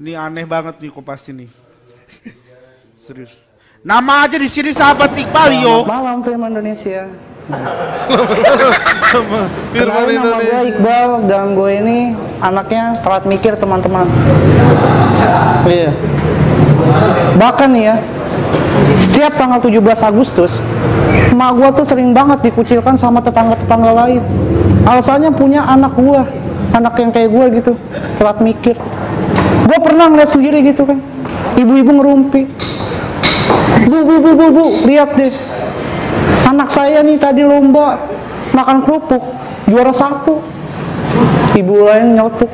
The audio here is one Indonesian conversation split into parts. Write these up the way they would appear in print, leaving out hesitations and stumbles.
Ini aneh banget nih kopas ini. Serius. Nama aja di sini sahabat Iqbal yo. Malam Firman Indonesia. Firman Indonesia. Nama Iqbal dan gue ini anaknya telat mikir teman-teman. Iya. Bahkan nih ya, setiap tanggal 17 Agustus, emak gua tuh sering banget dikucilkan sama tetangga-tetangga lain. Alasannya punya anak gua, anak yang kayak gua gitu, telat mikir. Gua pernah ngeliat sendiri gitu kan, ibu-ibu ngerumpi. Bu, lihat deh, anak saya nih tadi lomba makan kerupuk, juara 1. Ibu lain nyeletuk,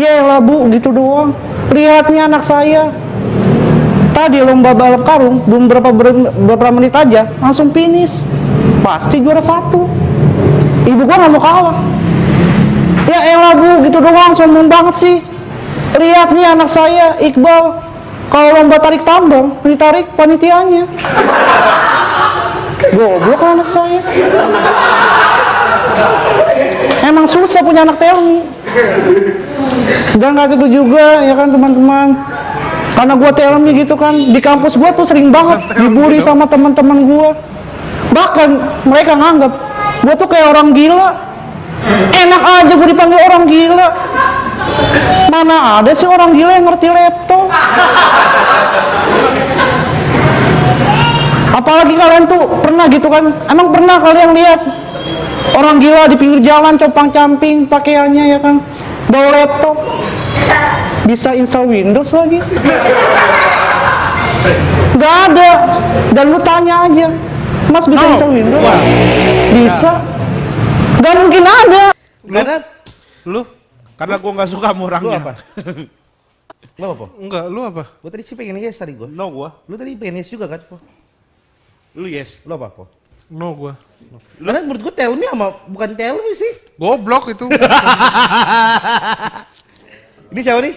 yelah bu, gitu doang. Lihatnya anak saya tadi lomba balap karung, belum beberapa menit aja langsung finish, pasti juara 1. Ibu gua nggak mau kalah. Ya elah bu, gitu doang, sombong banget sih. Lihat nih anak saya Iqbal, kalau lomba tarik tambang ditarik panitianya. Goblok anak saya. Emang susah punya anak Telmi. Dan nggak gitu juga ya kan teman-teman. Karena gue Telmi gitu kan, di kampus gue tuh sering banget dibully sama teman-teman gue. Bahkan mereka nganggap gue tuh kayak orang gila. Enak aja gue dipanggil orang gila. Mana ada sih orang gila yang ngerti laptop. Apalagi kalian tuh pernah gitu kan, emang pernah kalian lihat orang gila di pinggir jalan compang-camping pakaiannya ya kan, bawa laptop, bisa install Windows lagi. Gak ada. Dan lu tanya aja, mas bisa install Windows? Wah. Bisa. Gak mungkin ada. Lu? Karena gue gak suka sama orangnya. Lu apa? Lu apa? Enggak, lu apa? Gue tadi sih pengen yes tadi gue. No gue. Lu tadi pengen yes juga kan? Lu yes? Lu apa? No gue. Karena menurut gue Telmi sama, bukan Telmi sih. Goblok itu. Ini siapa nih?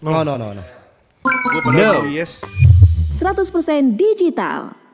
No. Gue pada yes. 100% digital.